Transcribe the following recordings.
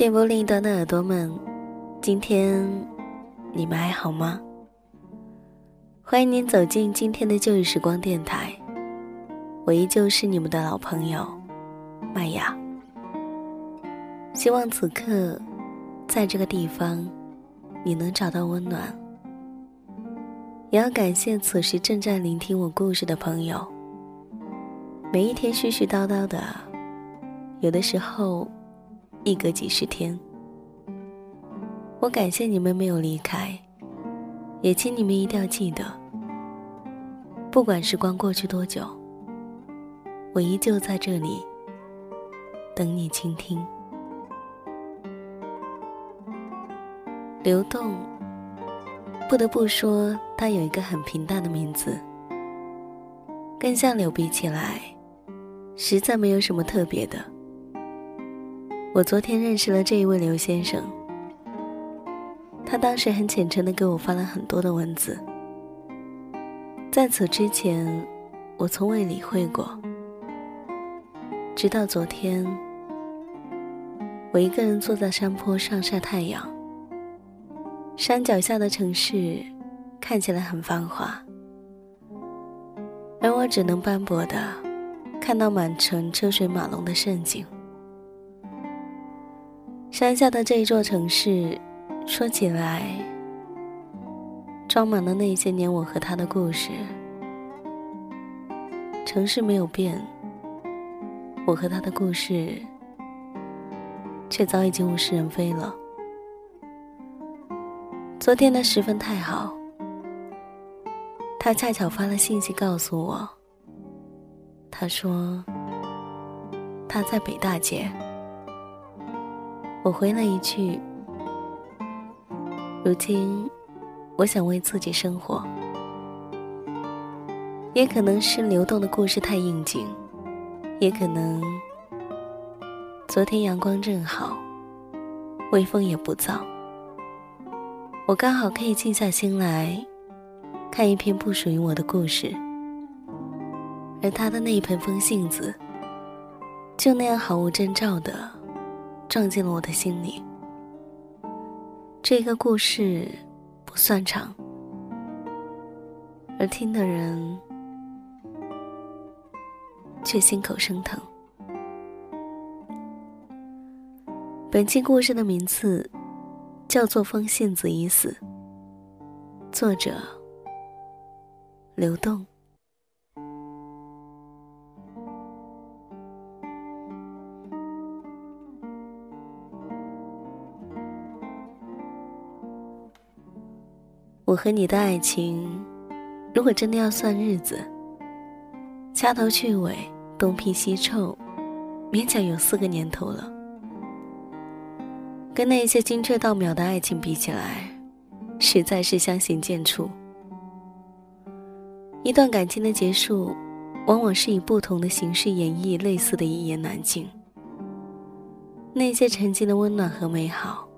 电波另一端的耳朵们，今天你们还好吗？欢迎您走进今天的旧日时光电台，我依旧是你们的老朋友麦雅。希望此刻在这个地方你能找到温暖，也要感谢此时正在聆听我故事的朋友。每一天絮絮叨叨的，有的时候一隔几十天，我感谢你们没有离开，也请你们一定要记得，不管时光过去多久，我依旧在这里等你倾听。流动，不得不说它有一个很平淡的名字，跟相柳比起来实在没有什么特别的。我昨天认识了这一位刘先生，他当时很虔诚地给我发了很多的文字，在此之前我从未理会过，直到昨天我一个人坐在山坡上晒太阳，山脚下的城市看起来很繁华，而我只能斑驳地看到满城车水马龙的盛景。山下的这一座城市，说起来装满了那些年我和他的故事。城市没有变，我和他的故事却早已经物是人非了。昨天的十分太好，他恰巧发了信息告诉我，他说他在北大街。我回了一句，如今我想为自己生活。也可能是流动的故事太应景，也可能昨天阳光正好，微风也不燥，我刚好可以静下心来看一篇不属于我的故事。而他的那一盆风信子就那样毫无征兆的撞进了我的心里。这个故事不算长，而听的人却心口生疼。本期故事的名字叫做《风信子已死》，作者流动。我和你的爱情，如果真的要算日子，掐头去尾，东拼西凑，勉强有4个年头了。跟那些精确到秒的爱情比起来，实在是相形见绌。一段感情的结束，往往是以不同的形式演绎类似的一言难尽。那些曾经的温暖和美好，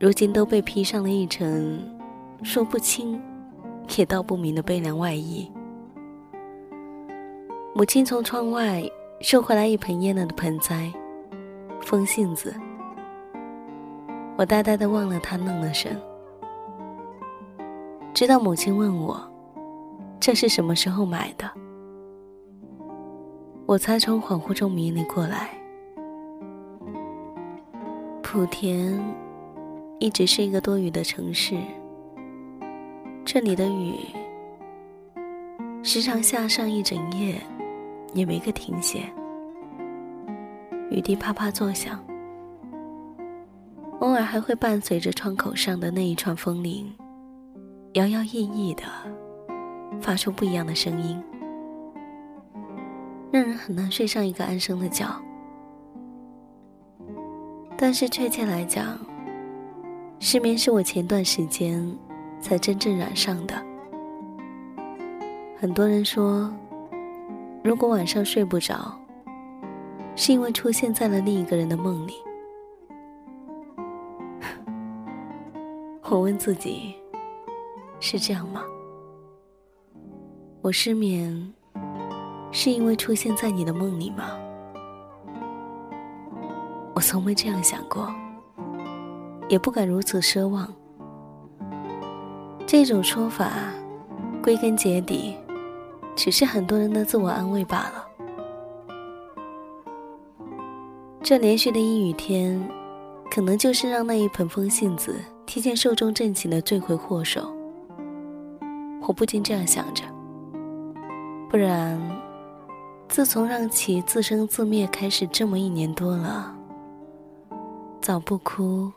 如今都被披上了一层说不清也道不明的悲凉外衣。母亲从窗外收回来一盆蔫了的盆栽风信子，我呆呆地望了他，愣了神，直到母亲问我这是什么时候买的，我才从恍惚中迷离过来。莆田一直是一个多雨的城市，这里的雨时常下上一整夜也没个停歇，雨滴啪啪作响，偶尔还会伴随着窗口上的那一串风铃摇摇曳曳的发出不一样的声音，让人很难睡上一个安生的觉。但是确切来讲，失眠是我前段时间才真正染上的。很多人说，如果晚上睡不着，是因为出现在了另一个人的梦里。我问自己，是这样吗？我失眠，是因为出现在你的梦里吗？我从从没这样想过，也不敢如此奢望。这种说法归根结底只是很多人的自我安慰罢了。这连续的阴雨天，可能就是让那一盆风信子提前寿终正寝的罪魁祸首。我不禁这样想着，不然自从让其自生自灭开始这么1年多了，早不哭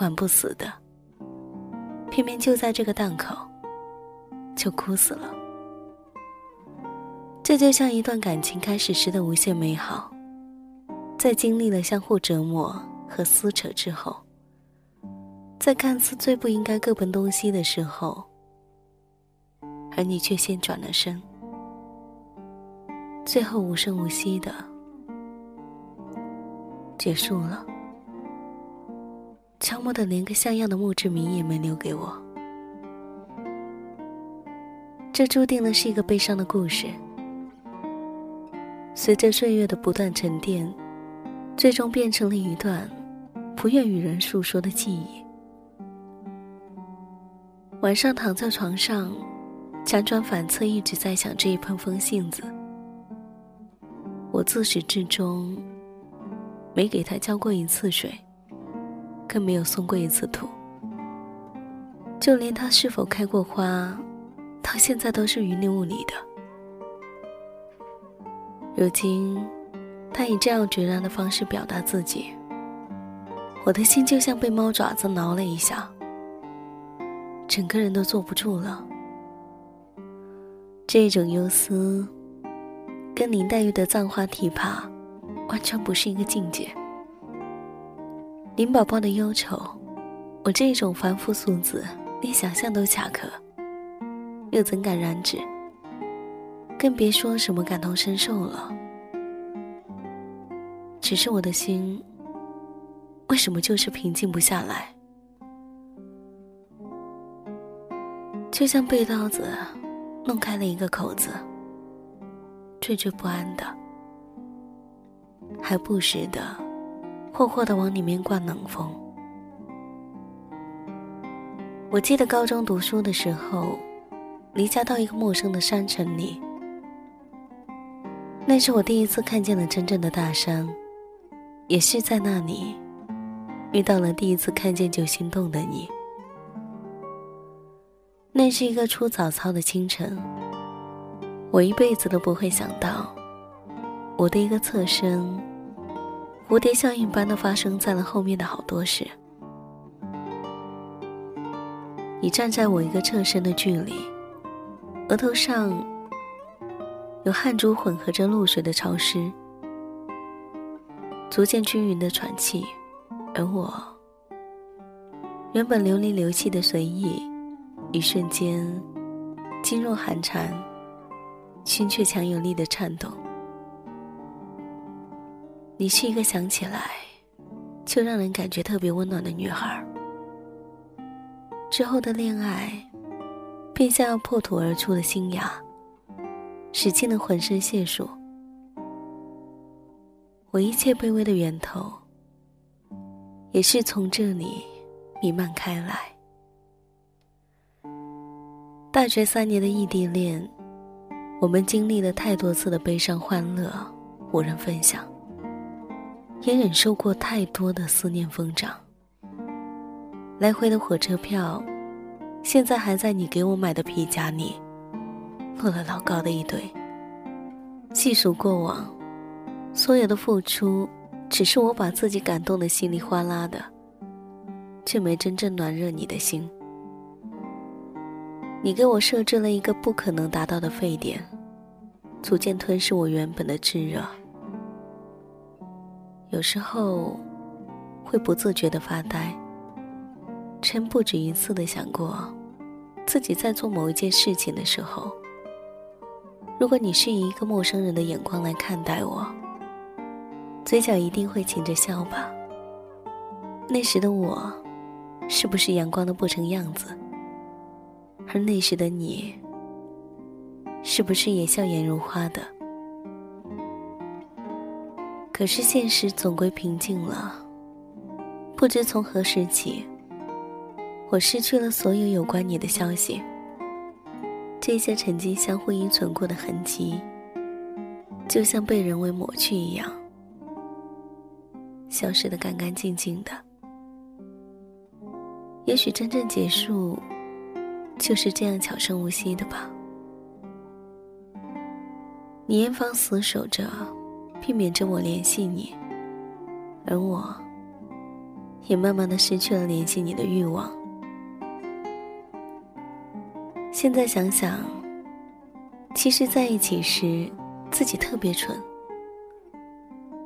晚不死的，偏偏就在这个档口就哭死了。这就像一段感情开始时的无限美好，在经历了相互折磨和撕扯之后，在看似最不应该各奔东西的时候，而你却先转了身，最后无声无息的结束了，悄默的连个像样的墓志铭也没留给我。这注定了是一个悲伤的故事，随着岁月的不断沉淀，最终变成了一段不愿与人诉说的记忆。晚上躺在床上，辗转反侧，一直在想这一盆风信子。我自始至终没给他浇过一次水，更没有松过一次土，就连他是否开过花，到现在都是云里雾里的。如今他以这样决然的方式表达自己，我的心就像被猫爪子挠了一下，整个人都坐不住了。这种忧思跟林黛玉的葬花题跋完全不是一个境界。林宝宝的忧愁，我这种凡夫俗子连想象都卡壳，又怎敢染指，更别说什么感同身受了。只是我的心为什么就是平静不下来，就像被刀子弄开了一个口子，惴惴不安的，还不时的霍霍的往里面灌冷风。我记得高中读书的时候，离家到一个陌生的山城里，那是我第一次看见了真正的大山，也是在那里遇到了第一次看见就心动的你。那是一个出早操的清晨，我一辈子都不会想到，我的一个侧身，蝴蝶效应般的发生在了后面的好多事。你站在我一个侧身的距离，额头上有汗珠混合着露水的潮湿，逐渐均匀的喘气，而我原本流离流气的随意，一瞬间噤若寒蝉，心却强有力的颤动。你是一个想起来就让人感觉特别温暖的女孩，之后的恋爱便像要破土而出的新芽，使尽了浑身解数。我一切卑微的源头也是从这里弥漫开来。大学3年的异地恋，我们经历了太多次的悲伤欢乐无人分享，也忍受过太多的思念疯长。来回的火车票现在还在你给我买的皮夹里落了老高的一堆。细数过往所有的付出，只是我把自己感动得稀里哗啦的，却没真正暖热你的心。你给我设置了一个不可能达到的沸点，逐渐吞噬我原本的炙热。有时候会不自觉地发呆，曾不止一次地想过，自己在做某一件事情的时候，如果你是以一个陌生人的眼光来看待我，嘴角一定会噙着笑吧。那时的我是不是阳光的不成样子，而那时的你是不是也笑颜如花的。可是现实总归平静了不知从何时起，我失去了所有有关你的消息，这些曾经相互依存过的痕迹，就像被人为抹去一样，消失得干干净净的。也许真正结束就是这样悄声无息的吧。你严防死守着，避免着我联系你，而我也慢慢的失去了联系你的欲望。现在想想，其实在一起时自己特别蠢，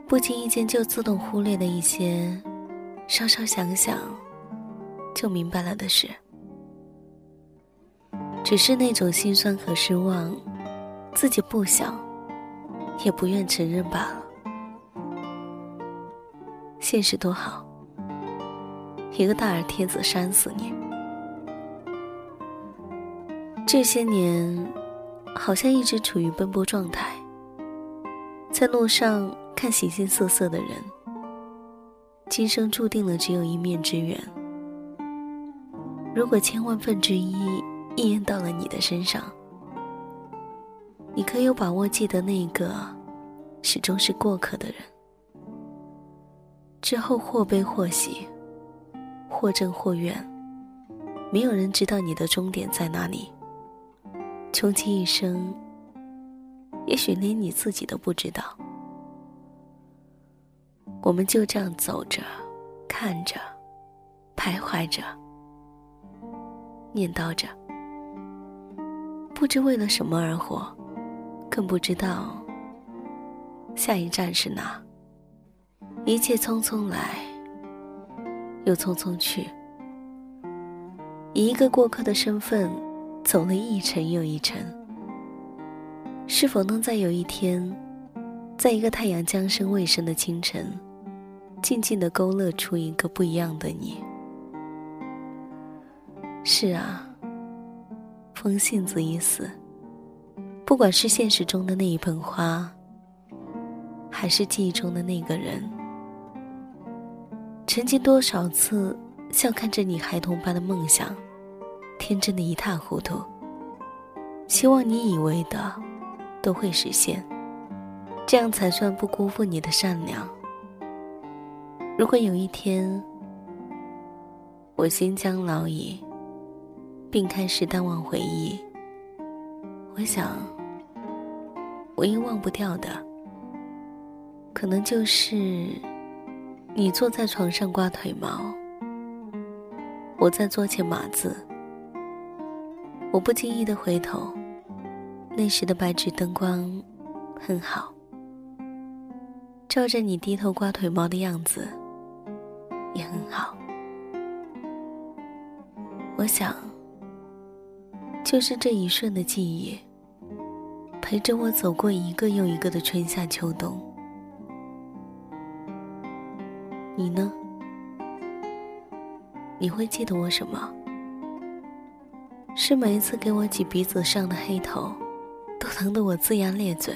不经意间就自动忽略了一些稍稍想想就明白了的事。只是那种心酸和失望，自己不想也不愿承认罢了。现实多好，一个大耳贴子扇死你。这些年好像一直处于奔波状态，在路上看形形色色的人，今生注定了只有一面之缘。如果1/1000一眼到了你的身上，你可有把握记得那个始终是过客的人？之后或悲或喜，或正或怨，没有人知道你的终点在哪里。穷其一生，也许连你自己都不知道。我们就这样走着，看着，徘徊着，念叨着，不知为了什么而活，更不知道下一站是哪。一切匆匆来，又匆匆去，以一个过客的身份走了一程又一程。是否能在有一天，在一个太阳将升未升的清晨，静静地勾勒出一个不一样的你？是啊，风信子已死，不管是现实中的那一盆花，还是记忆中的那个人，曾经多少次笑看着你孩童般的梦想，天真的一塌糊涂，希望你以为的都会实现，这样才算不辜负你的善良。如果有一天我行将老矣，并开始淡忘回忆，我想唯一忘不掉的，可能就是你坐在床上刮腿毛，我在桌前码字。我不经意的回头，那时的白炽灯光很好，照着你低头刮腿毛的样子也很好。我想就是这一瞬的记忆，陪着我走过一个又一个的春夏秋冬。你呢？你会记得我什么？是每一次给我挤鼻子上的黑头，都疼得我龇牙咧嘴，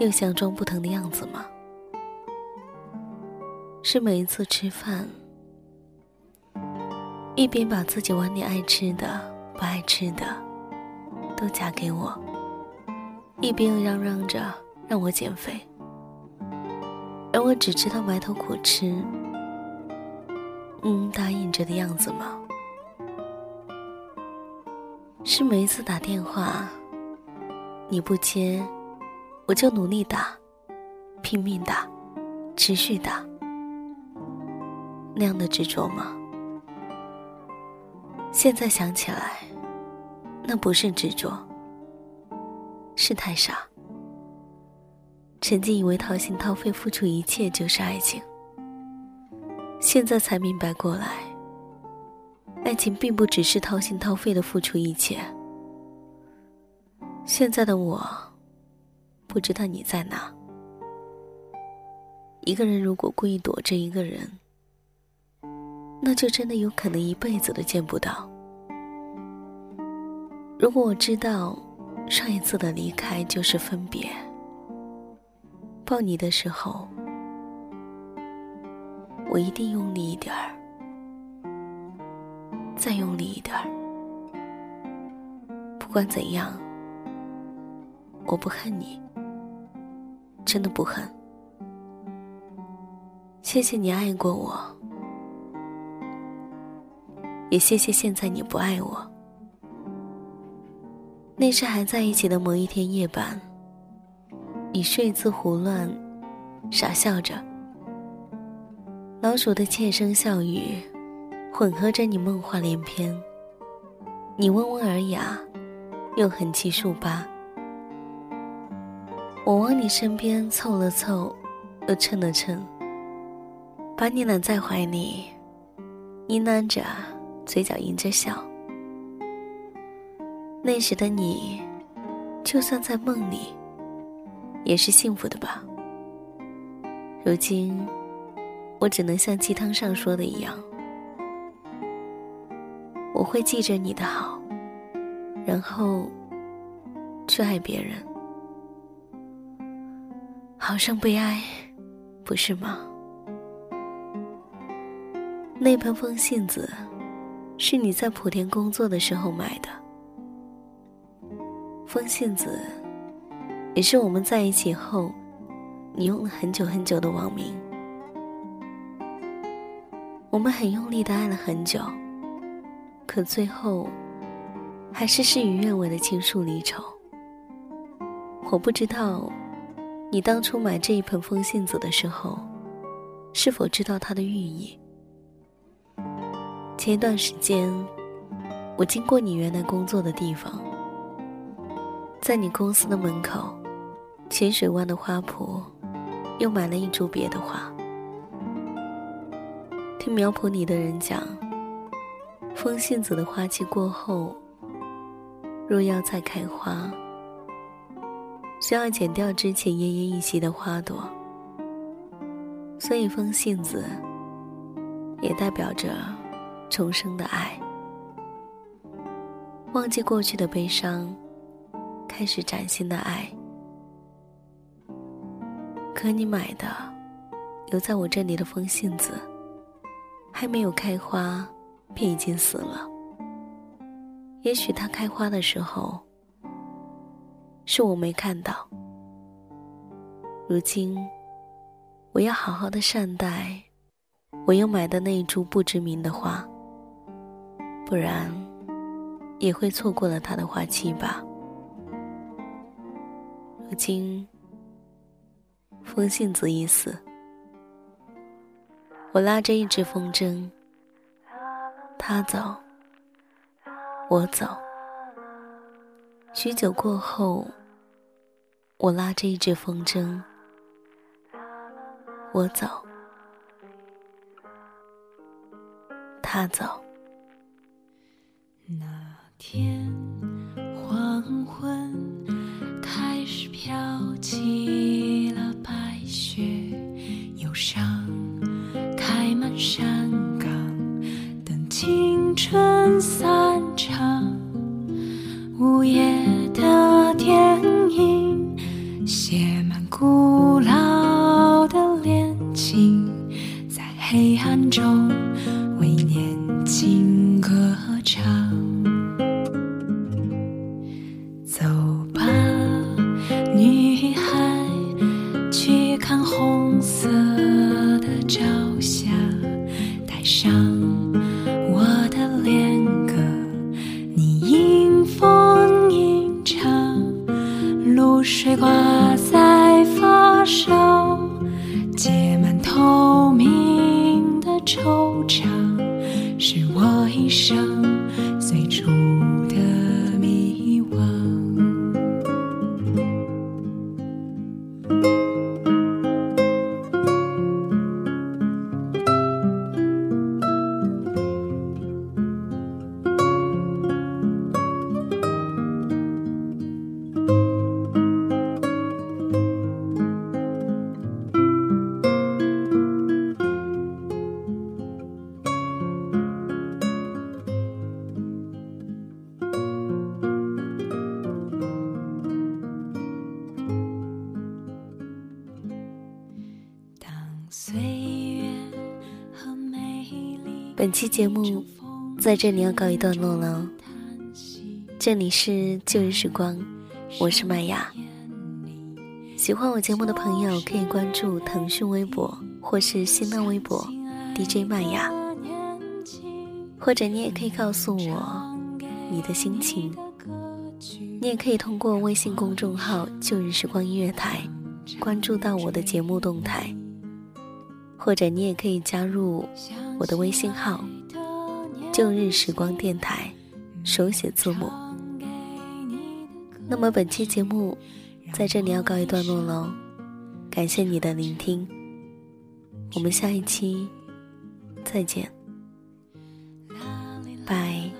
又想装不疼的样子吗？是每一次吃饭，一边把自己碗里爱吃的不爱吃的都夹给我，一边又嚷嚷着让我减肥，而我只知道埋头苦吃，答应着的样子吗？是每一次打电话，你不接我就努力打，拼命打，持续打，那样的执着吗？现在想起来，那不是执着，是太傻。曾经以为掏心掏肺付出一切就是爱情，现在才明白过来，爱情并不只是掏心掏肺的付出一切。现在的我不知道你在哪。一个人如果故意躲着一个人，那就真的有可能一辈子都见不到。如果我知道上一次的离开就是分别，抱你的时候我一定用力一点儿，再用力一点儿。不管怎样，我不恨你，真的不恨。谢谢你爱过我，也谢谢现在你不爱我。那是还在一起的某一天夜晚，你睡姿胡乱傻笑着，老鼠的窃声笑语混合着你梦话连篇，你温文尔雅又很其数吧。我往你身边凑了凑，又蹭了蹭，把你揽在怀里，呢喃着，嘴角迎着笑。那时的你，就算在梦里也是幸福的吧。如今我只能像鸡汤上说的一样，我会记着你的好，然后去爱别人。好生悲哀，不是吗？那盆风信子是你在莆田工作的时候买的，风信子也是我们在一起后你用了很久很久的网名。我们很用力地爱了很久，可最后还是事与愿违的情愫离愁。我不知道你当初买这一盆风信子的时候是否知道它的寓意。前一段时间我经过你原来工作的地方，在你公司的门口浅水湾的花圃又买了一株别的花。听苗圃里的人讲，风信子的花期过后若要再开花，需要剪掉之前奄奄一息的花朵，所以风信子也代表着重生的爱。忘记过去的悲伤，开始崭新的爱。可你买的留在我这里的风信子还没有开花便已经死了。也许它开花的时候是我没看到。如今我要好好的善待我又买的那一株不知名的花，不然也会错过了它的花期吧。如今风信子已死，我拉着一只风筝，他走我走。许久过后，我拉着一只风筝，我走他走。那天黄昏开始飘起了白雪，忧伤开满山岗，等青春散场。午夜的电影写满古老的恋情，在黑暗中为年轻歌唱。走吧女孩，去看红色的朝霞，带上我的恋歌，你迎风吟唱，露水挂在发梢，结满透明的惆怅，是我一生最初的迷惘。岁月本期节目在这里要告一段落了，这里是旧日时光，我是麦雅。喜欢我节目的朋友可以关注腾讯微博或是新浪微博 DJ 麦雅，或者你也可以告诉我你的心情，你也可以通过微信公众号旧日时光音乐台关注到我的节目动态，或者你也可以加入我的微信号旧日时光电台手写字母。那么本期节目在这里要告一段落了，感谢你的聆听，我们下一期再见，拜。